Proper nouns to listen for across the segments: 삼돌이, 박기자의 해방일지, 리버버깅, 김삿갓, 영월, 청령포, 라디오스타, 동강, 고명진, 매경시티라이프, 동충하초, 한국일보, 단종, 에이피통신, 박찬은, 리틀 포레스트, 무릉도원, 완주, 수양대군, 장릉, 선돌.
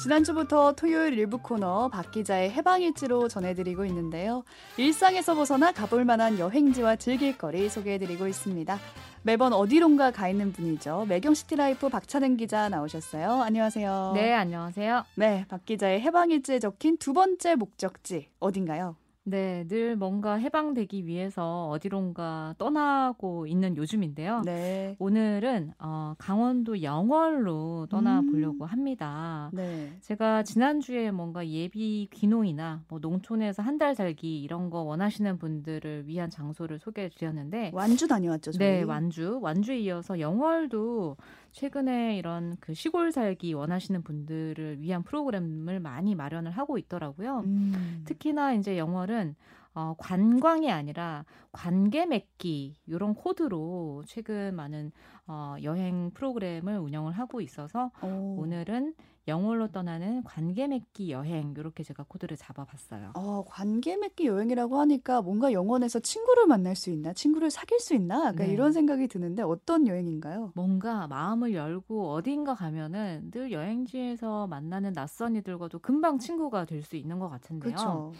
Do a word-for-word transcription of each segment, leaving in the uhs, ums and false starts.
지난주부터 토요일 일부 코너 박 기자의 해방일지로 전해드리고 있는데요. 일상에서 벗어나 가볼 만한 여행지와 즐길거리 소개해드리고 있습니다. 매번 어디론가 가 있는 분이죠. 매경시티라이프 박찬은 기자 나오셨어요. 안녕하세요. 네, 안녕하세요. 네, 박 기자의 해방일지에 적힌 두 번째 목적지 어딘가요? 네, 늘 뭔가 해방되기 위해서 어디론가 떠나고 있는 요즘인데요. 네. 오늘은 어, 강원도 영월로 떠나보려고 음. 합니다. 네. 제가 지난주에 뭔가 예비 귀농이나 뭐 농촌에서 한 달 살기 이런 거 원하시는 분들을 위한 장소를 소개해 드렸는데 완주 다녀왔죠, 저희. 네, 완주. 완주에 이어서 영월도 최근에 이런 그 시골 살기 원하시는 분들을 위한 프로그램을 많이 마련을 하고 있더라고요. 음. 특히나 이제 영월은 어, 관광이 아니라 관계 맺기 이런 코드로 최근 많은 어, 여행 프로그램을 운영을 하고 있어서 오. 오늘은 영월로 떠나는 관계 맺기 여행 이렇게 제가 코드를 잡아봤어요. 어, 관계 맺기 여행이라고 하니까 뭔가 영원에서 친구를 만날 수 있나? 친구를 사귈 수 있나? 그러니까 네. 이런 생각이 드는데 어떤 여행인가요? 뭔가 마음을 열고 어딘가 가면은 늘 여행지에서 만나는 낯선이들과도 금방 친구가 될 수 있는 것 같은데요. 그렇죠.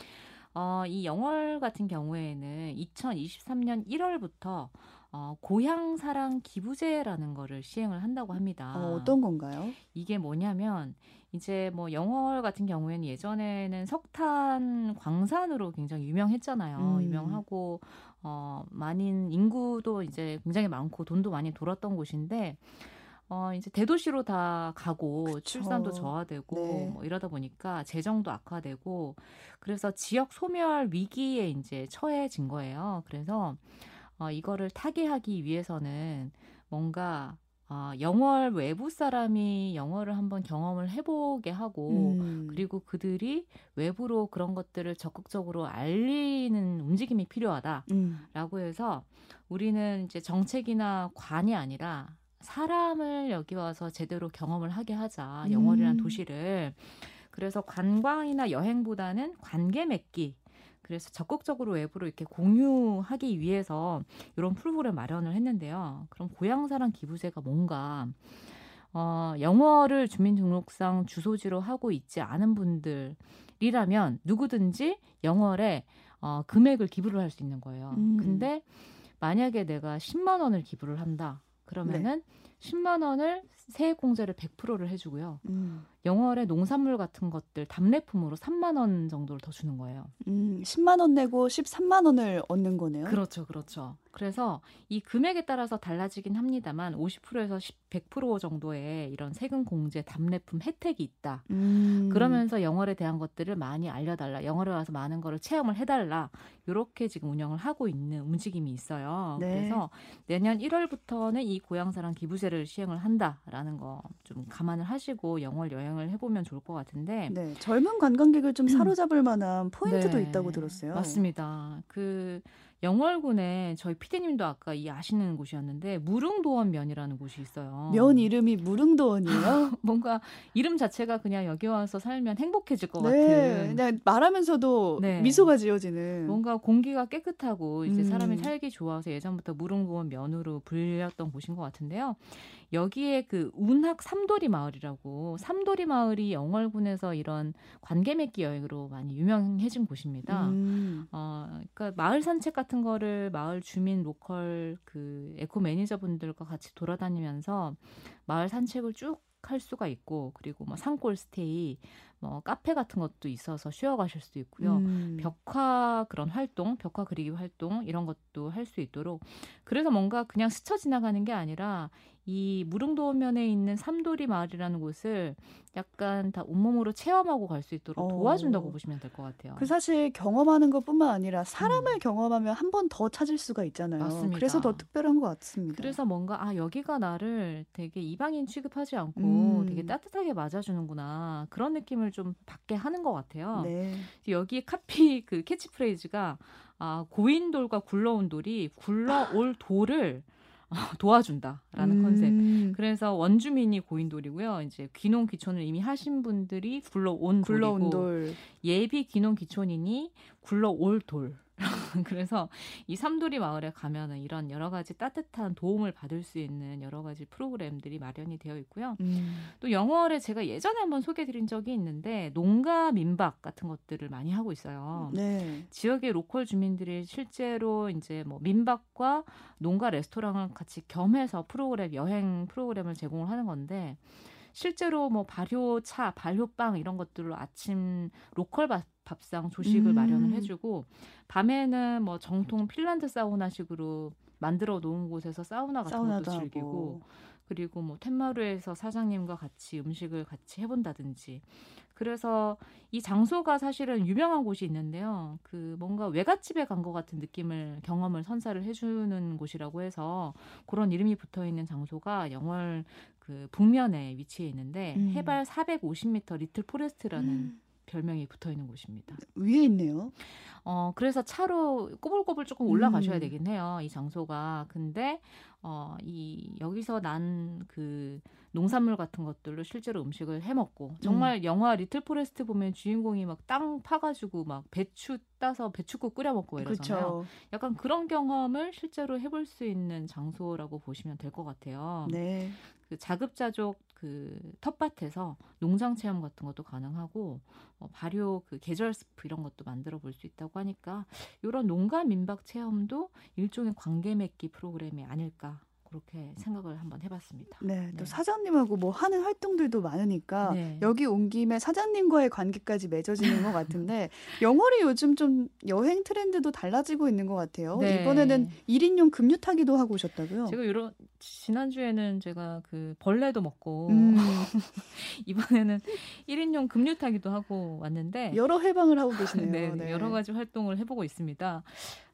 어, 이 영월 같은 경우에는 이천이십삼 년 일월부터 어, 고향사랑 기부제라는 거를 시행을 한다고 합니다. 어, 어떤 건가요? 이게 뭐냐면 이제 뭐 영월 같은 경우에는 예전에는 석탄 광산으로 굉장히 유명했잖아요. 음. 유명하고 어, 많은 인구도 이제 굉장히 많고 돈도 많이 돌았던 곳인데 어, 이제 대도시로 다 가고 그쵸. 출산도 저하되고 네. 뭐 이러다 보니까 재정도 악화되고 그래서 지역 소멸 위기에 이제 처해진 거예요. 그래서 어, 이거를 타개하기 위해서는 뭔가 어, 영월 외부 사람이 영월을 한번 경험을 해보게 하고 음. 그리고 그들이 외부로 그런 것들을 적극적으로 알리는 움직임이 필요하다라고 음. 해서 우리는 이제 정책이나 관이 아니라 사람을 여기 와서 제대로 경험을 하게 하자. 음. 영월이라는 도시를. 그래서 관광이나 여행보다는 관계 맺기. 그래서 적극적으로 외부로 이렇게 공유하기 위해서 이런 프로그램을 마련을 했는데요. 그럼 고향사랑 기부제가 뭔가 어, 영월을 주민등록상 주소지로 하고 있지 않은 분들이라면 누구든지 영월에 어, 금액을 기부를 할 수 있는 거예요. 음. 근데 만약에 내가 십만 원을 기부를 한다. 그러면은 네. 십만 원을 세액공제를 백 퍼센트를 해주고요. 음. 영월의 농산물 같은 것들 답례품으로 삼만 원 정도를 더 주는 거예요. 음, 십만 원 내고 십삼만 원을 얻는 거네요. 그렇죠. 그렇죠. 그래서 이 금액에 따라서 달라지긴 합니다만 오십 퍼센트에서 백 퍼센트 정도의 이런 세금 공제 답례품 혜택이 있다. 음. 그러면서 영월에 대한 것들을 많이 알려달라. 영월에 와서 많은 거를 체험을 해달라. 이렇게 지금 운영을 하고 있는 움직임이 있어요. 네. 그래서 내년 일월부터는 이 고향사랑 기부제를 시행을 한다라는 거 좀 감안을 하시고 영월 여행 을 해보면 좋을 것 같은데 네, 젊은 관광객을 좀 사로잡을 만한 포인트도 네, 있다고 들었어요. 맞습니다. 그 영월군에 저희 피디님도 아까 이 아시는 곳이었는데 무릉도원 면이라는 곳이 있어요. 면 이름이 무릉도원이에요? 뭔가 이름 자체가 그냥 여기 와서 살면 행복해질 것 네, 같은. 그냥 말하면서도 네. 미소가 지어지는. 뭔가 공기가 깨끗하고 이제 음. 사람이 살기 좋아서 예전부터 무릉도원 면으로 불렸던 곳인 것 같은데요. 여기에 그 운학 삼돌이 마을이라고 삼돌이 마을이 영월군에서 이런 관계 맺기 여행으로 많이 유명해진 곳입니다. 음. 어, 그러니까 마을 산책 같은 같은 거를 마을 주민 로컬 그 에코 매니저분들과 같이 돌아다니면서 마을 산책을 쭉 할 수가 있고 그리고 뭐 산골 스테이, 뭐 카페 같은 것도 있어서 쉬어가실 수도 있고요. 음. 벽화 그런 활동, 벽화 그리기 활동 이런 것도 할 수 있도록 그래서 뭔가 그냥 스쳐 지나가는 게 아니라 이 무릉도원면에 있는 삼돌이 마을이라는 곳을 약간 다 온몸으로 체험하고 갈 수 있도록 도와준다고 오. 보시면 될 것 같아요. 그 사실 경험하는 것뿐만 아니라 사람을 음. 경험하면 한 번 더 찾을 수가 있잖아요. 맞습니다. 그래서 더 특별한 것 같습니다. 그래서 뭔가 아 여기가 나를 되게 이방인 취급하지 않고 음. 되게 따뜻하게 맞아주는구나. 그런 느낌을 좀 받게 하는 것 같아요. 네. 여기에 카피 그 캐치프레이즈가 아, 고인 돌과 굴러온 돌이 굴러올 돌을 도와준다라는 음. 컨셉. 그래서 원주민이 고인돌이고요. 이제 귀농 귀촌을 이미 하신 분들이 굴러온, 굴러온 돌이고 돌. 예비 귀농 귀촌인이 굴러올 돌. 그래서 이 삼돌이 마을에 가면은 이런 여러 가지 따뜻한 도움을 받을 수 있는 여러 가지 프로그램들이 마련이 되어 있고요. 음. 또 영월에 제가 예전에 한번 소개해드린 적이 있는데 농가 민박 같은 것들을 많이 하고 있어요. 네. 지역의 로컬 주민들이 실제로 이제 뭐 민박과 농가 레스토랑을 같이 겸해서 프로그램 여행 프로그램을 제공을 하는 건데. 실제로 뭐 발효차, 발효빵 이런 것들로 아침 로컬 밥, 밥상 조식을 음. 마련을 해주고 밤에는 뭐 정통 핀란드 사우나식으로 만들어 놓은 곳에서 사우나 같은 것도 즐기고 하고. 그리고 뭐 텐마루에서 사장님과 같이 음식을 같이 해본다든지 그래서 이 장소가 사실은 유명한 곳이 있는데요. 그 뭔가 외갓집에 간 것 같은 느낌을 경험을 선사를 해주는 곳이라고 해서 그런 이름이 붙어있는 장소가 영월 그 북면에 위치해 있는데 음. 해발 사백오십 미터 리틀 포레스트라는 음. 별명이 붙어있는 곳입니다. 위에 있네요. 어, 그래서 차로 꼬불꼬불 조금 올라가셔야 음. 되긴 해요. 이 장소가. 근데 어, 이 여기서 난 그 농산물 같은 것들로 실제로 음식을 해먹고 정말 음. 영화 리틀 포레스트 보면 주인공이 막 땅 파가지고 막 배추 따서 배추국 끓여 먹고 이러잖아요. 그쵸. 약간 그런 경험을 실제로 해볼 수 있는 장소라고 보시면 될 것 같아요. 네. 그 자급자족 그 텃밭에서 농장 체험 같은 것도 가능하고 어, 발효 그 계절 스프 이런 것도 만들어 볼 수 있다고 하니까 이런 농가 민박 체험도 일종의 관계 맺기 프로그램이 아닐까 그렇게 생각을 한번 해봤습니다. 네, 또 네. 사장님하고 뭐 하는 활동들도 많으니까 네. 여기 온 김에 사장님과의 관계까지 맺어지는 것 같은데 영월이 요즘 좀 여행 트렌드도 달라지고 있는 것 같아요. 네. 이번에는 일 인용 급류 타기도 하고 오셨다고요? 제가 이런 지난주에는 제가 그 벌레도 먹고 음. 이번에는 일 인용 급류 타기도 하고 왔는데 여러 해방을 하고 계시네요. 네, 네. 여러 가지 활동을 해보고 있습니다.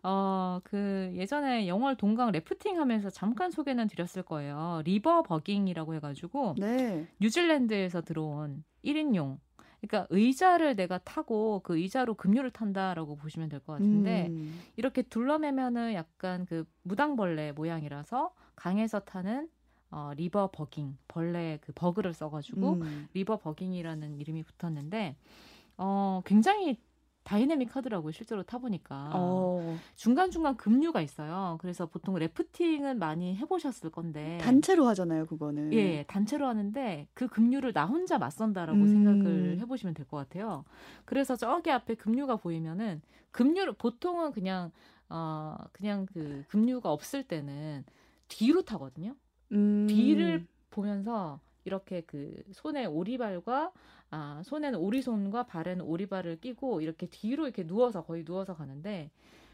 어, 그 예전에 영월 동강 래프팅하면서 잠깐 소개는 드렸을 거예요. 리버 버깅이라고 해가지고 네. 뉴질랜드에서 들어온 일 인용 그러니까 의자를 내가 타고 그 의자로 급류를 탄다라고 보시면 될 것 같은데 음. 이렇게 둘러매면은 약간 그 무당벌레 모양이라서 강에서 타는 어, 리버 버깅 벌레 그 버그를 써가지고 음. 리버 버깅이라는 이름이 붙었는데 어, 굉장히 다이내믹하더라고요. 실제로 타보니까. 어. 중간중간 급류가 있어요. 그래서 보통 래프팅은 많이 해보셨을 건데. 단체로 하잖아요. 그거는. 예, 단체로 하는데 그 급류를 나 혼자 맞선다라고 음. 생각을 해보시면 될 것 같아요. 그래서 저기 앞에 급류가 보이면은 급류를 보통은 그냥 어 그냥 그 급류가 없을 때는 뒤로 타거든요. 음. 뒤를 보면서 이렇게 그 손에 오리발과 아, 손에는 오리손과 발에는 오리발을 끼고 이렇게 뒤로 이렇게 누워서 거의 누워서 가는데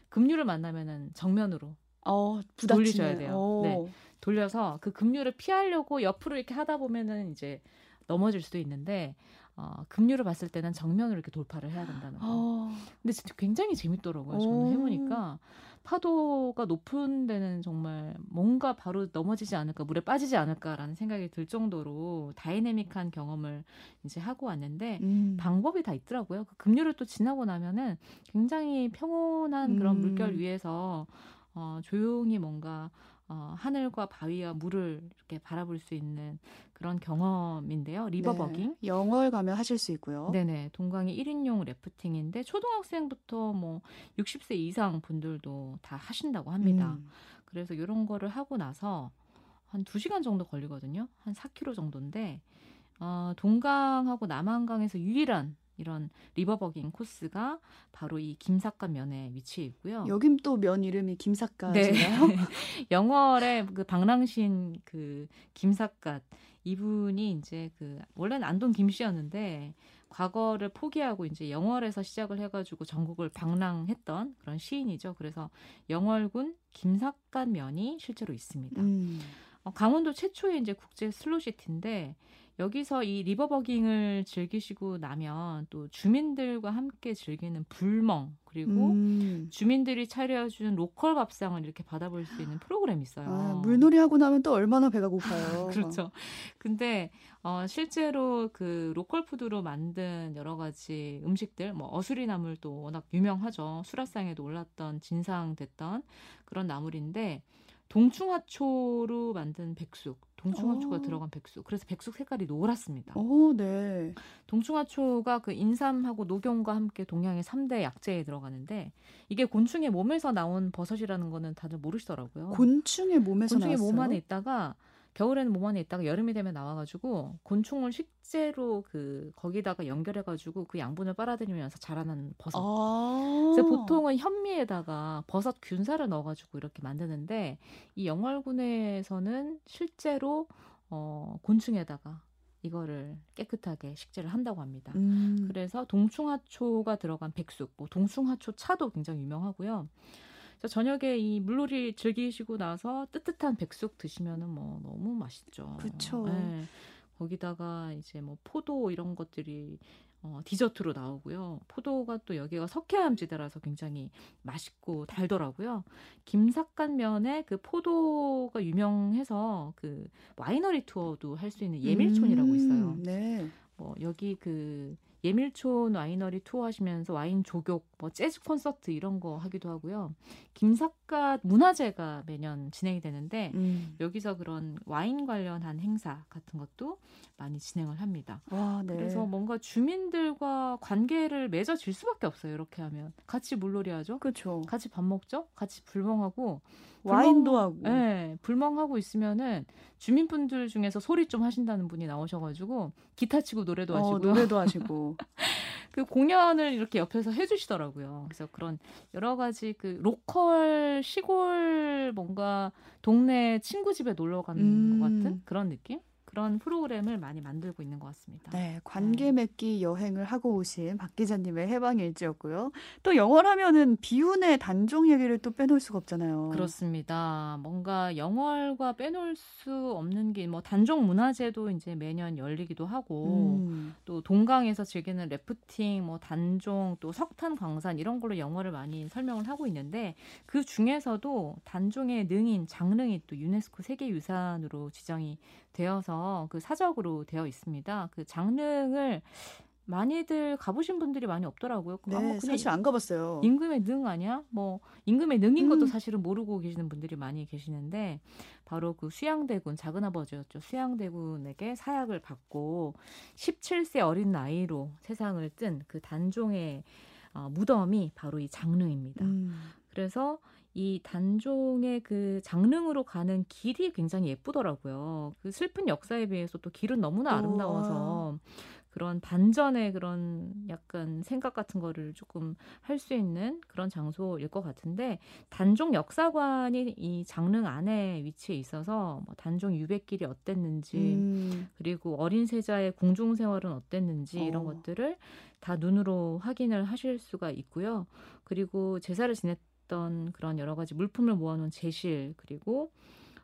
급류를 만나면은 정면으로 어, 돌리셔야 돼요. 네, 돌려서 그 급류를 피하려고 옆으로 이렇게 하다 보면은 이제 넘어질 수도 있는데 어, 급류를 봤을 때는 정면으로 이렇게 돌파를 해야 된다는 거. 어. 근데 진짜 굉장히 재밌더라고요. 저는 해보니까 파도가 높은 데는 정말 뭔가 바로 넘어지지 않을까, 물에 빠지지 않을까라는 생각이 들 정도로 다이내믹한 경험을 이제 하고 왔는데 음. 방법이 다 있더라고요. 그 급류를 또 지나고 나면은 굉장히 평온한 그런 음. 물결 위에서 어, 조용히 뭔가 어, 하늘과 바위와 물을 이렇게 바라볼 수 있는 그런 경험인데요. 리버버깅. 네, 영월 가면 하실 수 있고요. 네네. 동강이 일 인용 래프팅인데 초등학생부터 뭐 육십 세 이상 분들도 다 하신다고 합니다. 음. 그래서 이런 거를 하고 나서 한 두 시간 정도 걸리거든요. 한 사 킬로미터 정도인데 어, 동강하고 남한강에서 유일한 이런 리버버깅 코스가 바로 이 김삿갓 면에 위치해 있고요. 여긴 또 면 이름이 김삿갓인가요? 네. 영월의 그 방랑신 그 김삿갓 이분이 이제 그 원래는 안동 김씨였는데 과거를 포기하고 이제 영월에서 시작을 해가지고 전국을 방랑했던 그런 시인이죠. 그래서 영월군 김삿갓 면이 실제로 있습니다. 음. 강원도 최초의 이제 국제 슬로시티인데. 여기서 이 리버버깅을 즐기시고 나면 또 주민들과 함께 즐기는 불멍 그리고 음. 주민들이 차려주는 로컬 밥상을 이렇게 받아볼 수 있는 프로그램이 있어요. 아, 물놀이하고 나면 또 얼마나 배가 고파요. 그렇죠. 근데 어, 실제로 그 로컬 푸드로 만든 여러 가지 음식들 뭐 어수리나물도 워낙 유명하죠. 수라상에도 올랐던 진상됐던 그런 나물인데 동충하초로 만든 백숙 동충하초가 오. 들어간 백숙. 그래서 백숙 색깔이 노랗습니다. 오, 네. 동충하초가 그 인삼하고 녹용과 함께 동양의 삼대 약재에 들어가는데 이게 곤충의 몸에서 나온 버섯이라는 거는 다들 모르시더라고요. 곤충의 몸에서 곤충의 나왔어요? 곤충의 몸 안에 있다가 겨울에는 몸 안에 있다가 여름이 되면 나와가지고 곤충을 식재로 그 거기다가 연결해가지고 그 양분을 빨아들이면서 자라난 버섯. 아~ 그래서 보통은 현미에다가 버섯 균사를 넣어가지고 이렇게 만드는데 이 영월군에서는 실제로 어, 곤충에다가 이거를 깨끗하게 식재를 한다고 합니다. 음. 그래서 동충하초가 들어간 백숙, 뭐 동충하초 차도 굉장히 유명하고요. 저녁에 이 물놀이 즐기시고 나서 뜨뜻한 백숙 드시면은 뭐 너무 맛있죠. 그렇죠. 네. 거기다가 이제 뭐 포도 이런 것들이 어, 디저트로 나오고요. 포도가 또 여기가 석회암 지대라서 굉장히 맛있고 달더라고요. 김삿갓면에 그 포도가 유명해서 그 와이너리 투어도 할 수 있는 예밀촌이라고 있어요. 음, 네. 뭐 여기 그 예밀촌 와이너리 투어 하시면서 와인 조격, 뭐 재즈 콘서트 이런 거 하기도 하고요. 김삿갓 문화제가 매년 진행이 되는데 음. 여기서 그런 와인 관련한 행사 같은 것도 많이 진행을 합니다. 와, 네. 그래서 뭔가 주민들과 관계를 맺어질 수밖에 없어요. 이렇게 하면 같이 물놀이 하죠. 그렇죠. 같이 밥 먹죠. 같이 불멍하고. 불멍, 와인도 하고. 네. 불멍하고 있으면은 주민분들 중에서 소리 좀 하신다는 분이 나오셔가지고 기타 치고 노래도 하시고요. 어, 노래도 하시고. 그 공연을 이렇게 옆에서 해주시더라고요. 그래서 그런 여러 가지 그 로컬 시골 뭔가 동네 친구 집에 놀러 가는 음. 것 같은 그런 느낌? 그런 프로그램을 많이 만들고 있는 것 같습니다. 네, 관계 맺기 여행을 하고 오신 박 기자님의 해방일지였고요. 또 영월 하면은 비운의 단종 얘기를 또 빼놓을 수가 없잖아요. 그렇습니다. 뭔가 영월과 빼놓을 수 없는 게 뭐 단종 문화제도 이제 매년 열리기도 하고 음. 또 동강에서 즐기는 래프팅, 뭐 단종, 또 석탄 광산 이런 걸로 영월을 많이 설명을 하고 있는데 그 중에서도 단종의 능인 장릉이 또 유네스코 세계유산으로 지정이 되어서 그 사적으로 되어 있습니다. 그 장릉을 많이들 가보신 분들이 많이 없더라고요. 네, 뭐 사실 안 가봤어요. 임금의 능 아니야? 뭐 임금의 능인 음. 것도 사실은 모르고 계시는 분들이 많이 계시는데 바로 그 수양대군, 작은아버지였죠. 수양대군에게 사약을 받고 십칠세 어린 나이로 세상을 뜬 그 단종의 어, 무덤이 바로 이 장릉입니다. 음. 그래서 이 단종의 그 장릉으로 가는 길이 굉장히 예쁘더라고요. 그 슬픈 역사에 비해서 또 길은 너무나 아름다워서 그런 반전의 그런 약간 생각 같은 거를 조금 할 수 있는 그런 장소일 것 같은데 단종 역사관이 이 장릉 안에 위치해 있어서 뭐 단종 유배길이 어땠는지 음. 그리고 어린 세자의 궁중 생활은 어땠는지 어. 이런 것들을 다 눈으로 확인을 하실 수가 있고요. 그리고 제사를 지냈 그런 여러 가지 물품을 모아놓은 제실 그리고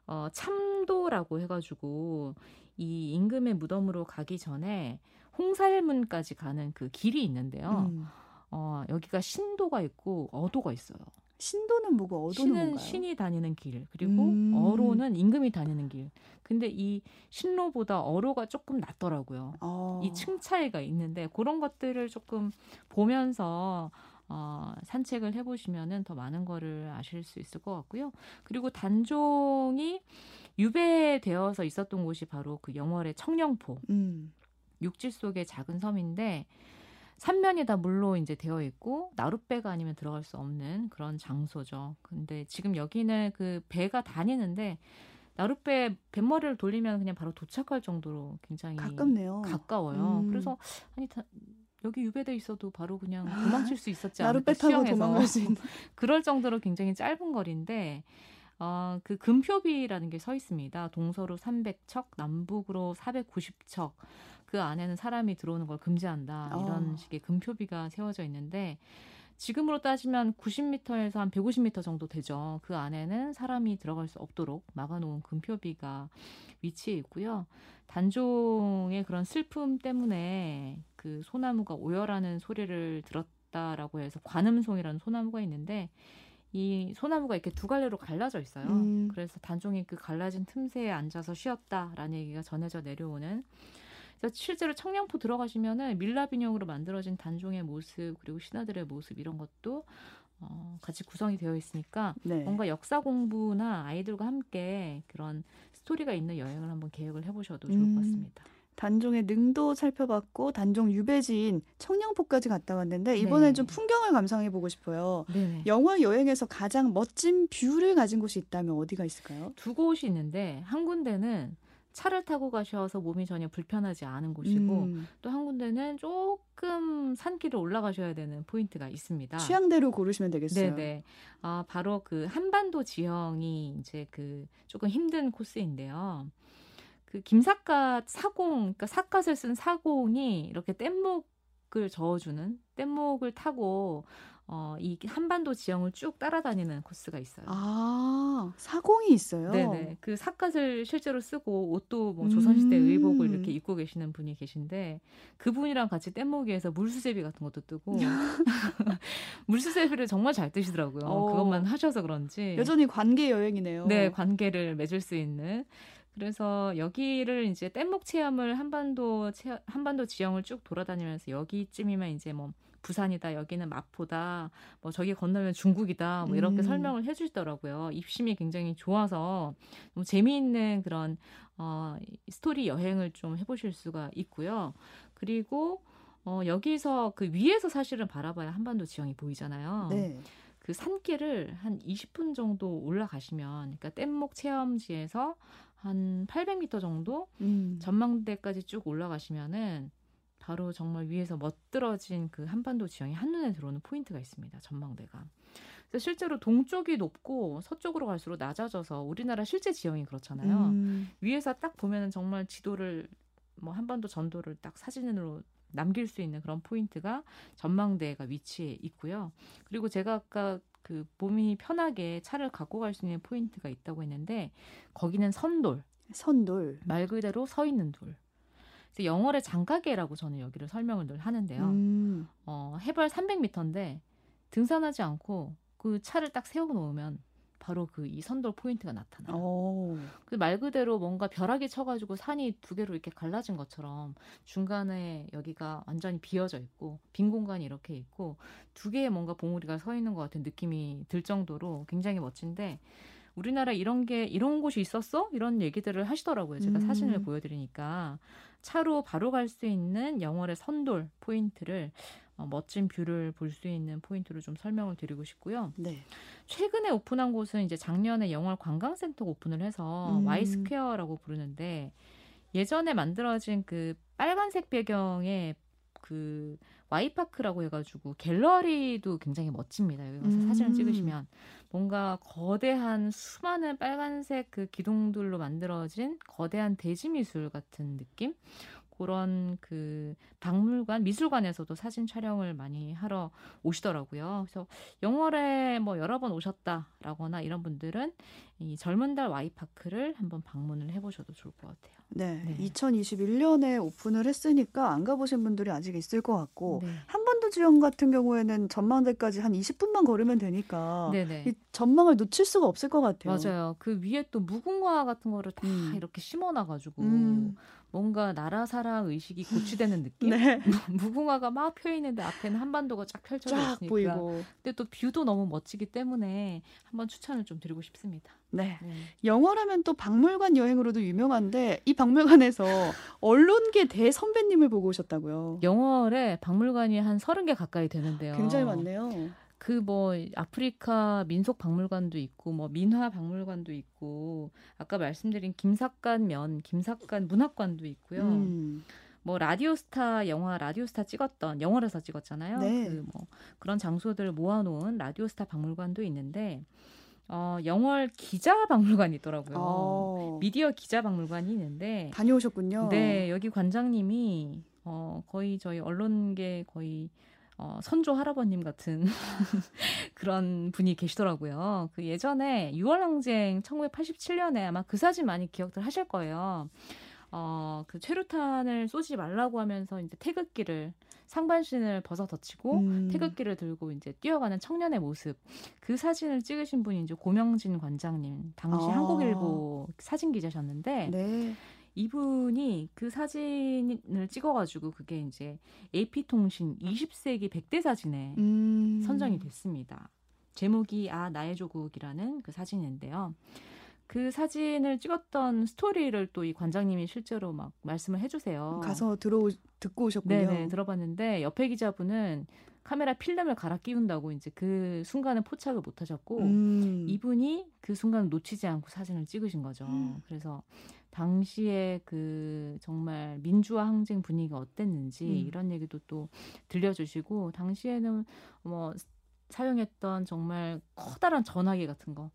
어, 참도라고 해가지고 이 임금의 무덤으로 가기 전에 홍살문까지 가는 그 길이 있는데요. 음. 어, 여기가 신도가 있고 어도가 있어요. 신도는 뭐고 어도는 신은 뭔가요? 신이 다니는 길 그리고 음. 어로는 임금이 다니는 길. 근데 이 신로보다 어로가 조금 낫더라고요. 어. 이 층 차이가 있는데 그런 것들을 조금 보면서 어, 산책을 해보시면은 더 많은 거를 아실 수 있을 것 같고요. 그리고 단종이 유배되어서 있었던 곳이 바로 그 영월의 청령포. 음. 육지 속의 작은 섬인데 삼면이 다 물로 이제 되어 있고 나룻배가 아니면 들어갈 수 없는 그런 장소죠. 근데 지금 여기는 그 배가 다니는데 나룻배 뱃머리를 돌리면 그냥 바로 도착할 정도로 굉장히 가깝네요. 가까워요. 음. 그래서 아니 다, 여기 유배돼 있어도 바로 그냥 도망칠 수 있었지 않을까 수영해서 그럴 정도로 굉장히 짧은 거리인데 어, 그 금표비라는 게 서 있습니다. 동서로 삼백척, 남북으로 사백구십척 그 안에는 사람이 들어오는 걸 금지한다. 이런 어. 식의 금표비가 세워져 있는데 지금으로 따지면 구십 미터에서 한 백오십 미터 정도 되죠. 그 안에는 사람이 들어갈 수 없도록 막아놓은 금표비가 위치해 있고요. 단종의 그런 슬픔 때문에 그 소나무가 오열하는 소리를 들었다라고 해서 관음송이라는 소나무가 있는데 이 소나무가 이렇게 두 갈래로 갈라져 있어요. 음. 그래서 단종이 그 갈라진 틈새에 앉아서 쉬었다라는 얘기가 전해져 내려오는 그래서 실제로 청량포 들어가시면은 밀랍 인형으로 만들어진 단종의 모습 그리고 신하들의 모습 이런 것도 어, 같이 구성이 되어 있으니까 네. 뭔가 역사 공부나 아이들과 함께 그런 스토리가 있는 여행을 한번 계획을 해보셔도 좋을 음. 것 같습니다. 단종의 능도 살펴봤고 단종 유배지인 청령포까지 갔다 왔는데 이번에 네. 좀 풍경을 감상해보고 싶어요. 네. 영월 여행에서 가장 멋진 뷰를 가진 곳이 있다면 어디가 있을까요? 두 곳이 있는데 한 군데는 차를 타고 가셔서 몸이 전혀 불편하지 않은 곳이고 음. 또 한 군데는 조금 산길을 올라가셔야 되는 포인트가 있습니다. 취향대로 고르시면 되겠어요. 네네. 아, 바로 그 한반도 지형이 이제 그 조금 힘든 코스인데요. 그 김삿갓 사공, 그러니까 삿갓을 쓴 사공이 이렇게 뗏목을 저어주는 뗏목을 타고 어, 이 한반도 지형을 쭉 따라다니는 코스가 있어요. 아, 사공이 있어요? 네네. 그 삿갓을 실제로 쓰고 옷도 뭐 조선시대 음. 의복을 이렇게 입고 계시는 분이 계신데 그분이랑 같이 뗏목 위에서 물수제비 같은 것도 뜨고 물수제비를 정말 잘 뜨시더라고요. 어. 그것만 하셔서 그런지. 여전히 관계 여행이네요. 네, 관계를 맺을 수 있는. 그래서 여기를 이제 뗏목 체험을 한반도 체험, 한반도 지형을 쭉 돌아다니면서 여기쯤이면 이제 뭐 부산이다, 여기는 마포다, 뭐 저기 건너면 중국이다, 뭐 이렇게 음. 설명을 해주시더라고요. 입심이 굉장히 좋아서 너무 재미있는 그런 어, 스토리 여행을 좀 해보실 수가 있고요. 그리고 어, 여기서 그 위에서 사실은 바라봐야 한반도 지형이 보이잖아요. 네. 그 산길을 한 이십 분 정도 올라가시면, 그러니까 뗏목 체험지에서 한 팔백 미터 정도 음. 전망대까지 쭉 올라가시면은 바로 정말 위에서 멋들어진 그 한반도 지형이 한눈에 들어오는 포인트가 있습니다. 전망대가. 그래서 실제로 동쪽이 높고 서쪽으로 갈수록 낮아져서 우리나라 실제 지형이 그렇잖아요. 음. 위에서 딱 보면은 정말 지도를 뭐 한반도 전도를 딱 사진으로 남길 수 있는 그런 포인트가 전망대가 위치해 있고요. 그리고 제가 아까 그 몸이 편하게 차를 갖고 갈 수 있는 포인트가 있다고 했는데 거기는 선돌. 선돌. 말 그대로 서 있는 돌. 그래서 영월의 장가계라고 저는 여기를 설명을 늘 하는데요. 음. 어, 해발 삼백 미터인데 등산하지 않고 그 차를 딱 세워놓으면 바로 그 이 선돌 포인트가 나타나요. 그 말 그대로 뭔가 벼락이 쳐가지고 산이 두 개로 이렇게 갈라진 것처럼 중간에 여기가 완전히 비어져 있고 빈 공간이 이렇게 있고 두 개의 뭔가 봉우리가 서 있는 것 같은 느낌이 들 정도로 굉장히 멋진데 우리나라 이런 게 이런 곳이 있었어? 이런 얘기들을 하시더라고요. 제가 음. 사진을 보여드리니까 차로 바로 갈 수 있는 영월의 선돌 포인트를 어, 멋진 뷰를 볼 수 있는 포인트로 좀 설명을 드리고 싶고요. 네. 최근에 오픈한 곳은 이제 작년에 영월 관광센터가 오픈을 해서 음. Y스퀘어라고 부르는데 예전에 만들어진 그 빨간색 배경의 그 Y파크라고 해가지고 갤러리도 굉장히 멋집니다. 여기 와서 음. 사진을 찍으시면 뭔가 거대한 수많은 빨간색 그 기둥들로 만들어진 거대한 대지미술 같은 느낌? 그런 그 박물관, 미술관에서도 사진 촬영을 많이 하러 오시더라고요. 그래서 영월에 뭐 여러 번 오셨다라거나 이런 분들은 이 젊은 달 와이파크를 한번 방문을 해보셔도 좋을 것 같아요. 네, 네. 이천이십일 년에 오픈을 했으니까 안 가보신 분들이 아직 있을 것 같고 네. 한반도 지형 같은 경우에는 전망대까지 한 이십 분만 걸으면 되니까 네네. 이 전망을 놓칠 수가 없을 것 같아요. 맞아요. 그 위에 또 무궁화 같은 거를 다 음. 이렇게 심어놔가지고 음. 뭔가 나라 사랑 의식이 고취되는 느낌? 네. 무궁화가 막 펴있는데 앞에는 한반도가 쫙 펼쳐져 있으니까. 보이고. 근데 또 뷰도 너무 멋지기 때문에 한번 추천을 좀 드리고 싶습니다. 네. 네. 영월하면 또 박물관 여행으로도 유명한데 이 박물관에서 언론계 대선배님을 보고 오셨다고요. 영월에 박물관이 한 서른 개 가까이 되는데요. 굉장히 많네요. 그 뭐 아프리카 민속 박물관도 있고 뭐 민화 박물관도 있고 아까 말씀드린 김삿갓 면, 김삿갓 문학관도 있고요. 음. 뭐 라디오스타 영화 라디오스타 찍었던 영월에서 찍었잖아요. 네. 그 뭐 그런 장소들을 모아놓은 라디오스타 박물관도 있는데 어, 영월 기자 박물관이 있더라고요. 어. 미디어 기자 박물관이 있는데 다녀오셨군요. 네, 여기 관장님이 어, 거의 저희 언론계 거의 어, 선조 할아버님 같은 그런 분이 계시더라고요. 그 예전에 유월항쟁 천구백팔십칠 년에 아마 그 사진 많이 기억들 하실 거예요. 어, 그 최루탄을 쏘지 말라고 하면서 이제 태극기를 상반신을 벗어던지고 음. 태극기를 들고 이제 뛰어가는 청년의 모습 그 사진을 찍으신 분이 이제 고명진 관장님 당시 아. 한국일보 사진 기자셨는데. 네. 이분이 그 사진을 찍어가지고 그게 이제 에이피통신 이십 세기 백 대 사진에 음. 선정이 됐습니다. 제목이 아 나의 조국이라는 그 사진인데요. 그 사진을 찍었던 스토리를 또 이 관장님이 실제로 막 말씀을 해주세요. 가서 들어 듣고 오셨군요. 네, 들어봤는데 옆에 기자분은 카메라 필름을 갈아 끼운다고 이제 그 순간을 포착을 못하셨고 음. 이분이 그 순간을 놓치지 않고 사진을 찍으신 거죠. 음. 그래서 당시에 그 정말 민주화 항쟁 분위기가 어땠는지 음. 이런 얘기도 또 들려주시고 당시에는 뭐 사용했던 정말 커다란 전화기 같은 거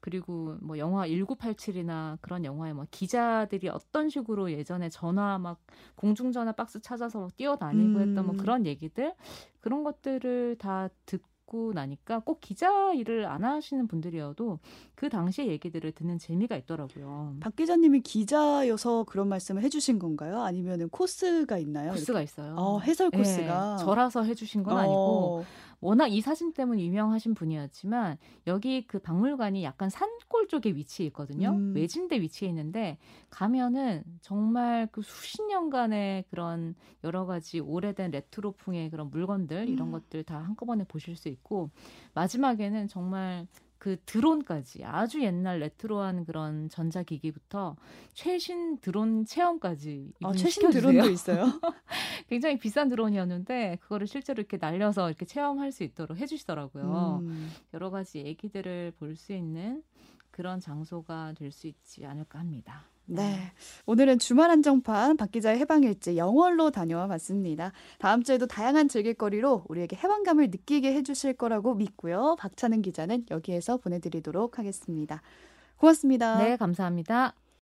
그리고 뭐 영화 천구백팔십칠이나 그런 영화에 뭐 기자들이 어떤 식으로 예전에 전화 막 공중전화 박스 찾아서 막 뛰어다니고 음. 했던 뭐 그런 얘기들 그런 것들을 다 듣고 나니까 꼭 기자 일을 안 하시는 분들이어도 그 당시의 얘기들을 듣는 재미가 있더라고요. 박 기자님이 기자여서 그런 말씀을 해주신 건가요? 아니면은 코스가 있나요? 코스가 이렇게? 있어요. 어, 해설 코스가 네, 저라서 해주신 건 어. 아니고. 워낙 이 사진 때문에 유명하신 분이었지만 여기 그 박물관이 약간 산골 쪽에 위치해 있거든요. 음. 외진데 위치해 있는데 가면은 정말 그 수십 년간의 그런 여러 가지 오래된 레트로풍의 그런 물건들 음. 이런 것들 다 한꺼번에 보실 수 있고 마지막에는 정말 그 드론까지 아주 옛날 레트로한 그런 전자기기부터 최신 드론 체험까지 아, 최신 시켜주세요. 드론도 있어요? 굉장히 비싼 드론이었는데 그거를 실제로 이렇게 날려서 이렇게 체험할 수 있도록 해주시더라고요. 음. 여러 가지 얘기들을 볼 수 있는 그런 장소가 될 수 있지 않을까 합니다. 네. 오늘은 주말 한정판 박 기자의 해방일지 영월로 다녀와 봤습니다. 다음 주에도 다양한 즐길거리로 우리에게 해방감을 느끼게 해주실 거라고 믿고요. 박찬은 기자는 여기에서 보내드리도록 하겠습니다. 고맙습니다. 네, 감사합니다.